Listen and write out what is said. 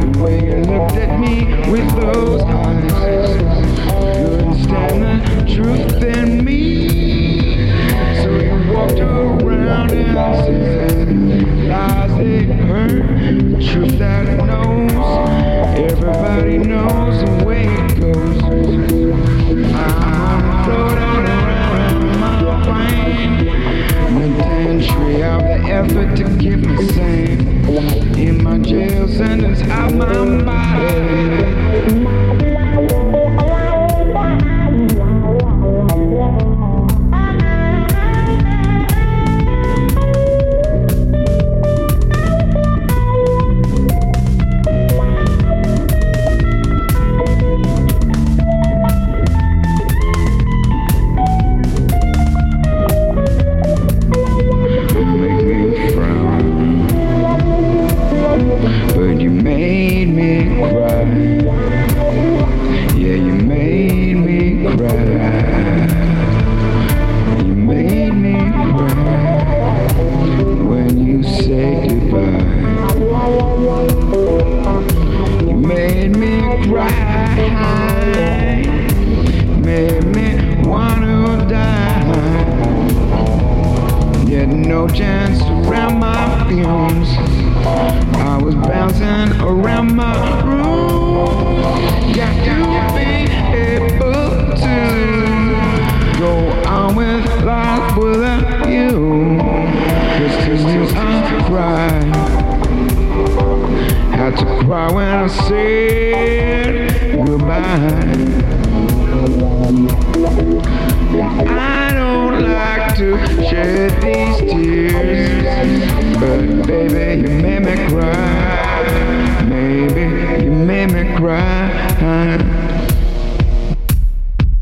the way you looked at me with those eyes. Couldn't stand the truth in me, so you walked around and said lies that hurt, the truth that it knows. Everybody knows the way it goes. I'm floating around my brain, in the dentistry of the effort to keep me sane. In my jail sentence, out my mind. Baby, you made me cry.